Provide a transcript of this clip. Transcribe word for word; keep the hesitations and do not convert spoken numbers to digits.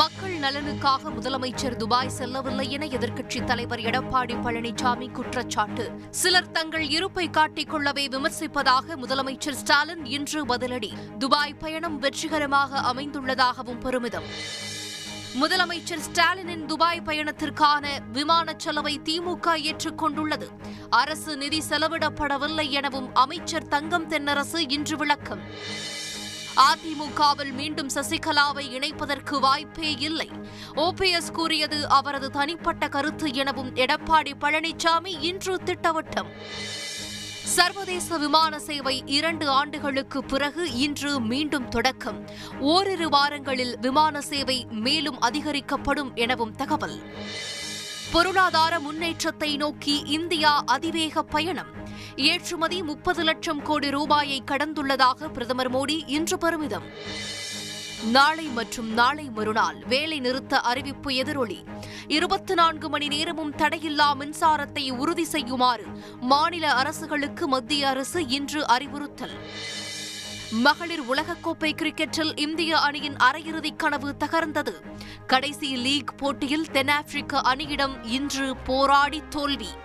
மக்கள் நலனுக்காக முதலமைச்சர் துபாய் செல்லவில்லை என எதிர்க்கட்சித் தலைவர் எடப்பாடி பழனிசாமி குற்றச்சாட்டு. சிலர் தங்கள் இருப்பை காட்டிக்கொள்ளவே விமர்சிப்பதாக முதலமைச்சர் ஸ்டாலின் இன்று பதிலடி. துபாய் பயணம் வெற்றிகரமாக அமைந்துள்ளதாகவும் பெருமிதம். முதலமைச்சர் ஸ்டாலினின் துபாய் பயணத்திற்கான விமான செலவை திமுக ஏற்றுக்கொண்டுள்ளது. அரசு நிதி செலவிடப்படவில்லை எனவும் அமைச்சர் தங்கம் தென்னரசு இன்று விளக்கம். அதிமுகவில் மீண்டும் சசிகலாவை இணைப்பதற்கு வாய்ப்பே இல்லை, ஓபிஎஸ் கூறியது அவரது தனிப்பட்ட கருத்து எனவும் எடப்பாடி பழனிசாமி இன்று திட்டவட்டம். சர்வதேச விமான சேவை இரண்டு ஆண்டுகளுக்கு பிறகு இன்று மீண்டும் தொடக்கம். ஓரிரு வாரங்களில் விமான சேவை மேலும் அதிகரிக்கப்படும் எனவும் தகவல். பொருளாதார முன்னேற்றத்தை நோக்கி இந்தியா அதிவேக பயணம். ஏற்றுமதி முப்பது லட்சம் கோடி ரூபாயை கடந்துள்ளதாக பிரதமர் மோடி இன்று பெருமிதம். நாளை மற்றும் நாளை மறுநாள் வேலை நிறுத்த அறிவிப்பு எதிரொலி. இருபத்தி நான்கு மணி நேரமும் தடையில்லா மின்சாரத்தை உறுதி செய்யுமாறு மாநில அரசுகளுக்கு மத்திய அரசு இன்று அறிவுறுத்தல். மகளிர் உலகக்கோப்பை கிரிக்கெட்டில் இந்திய அணியின் அரையிறுதிக் கனவு தகர்ந்தது. கடைசி லீக் போட்டியில் தென்னாப்பிரிக்க அணியிடம் இன்று போராடி தோல்வி.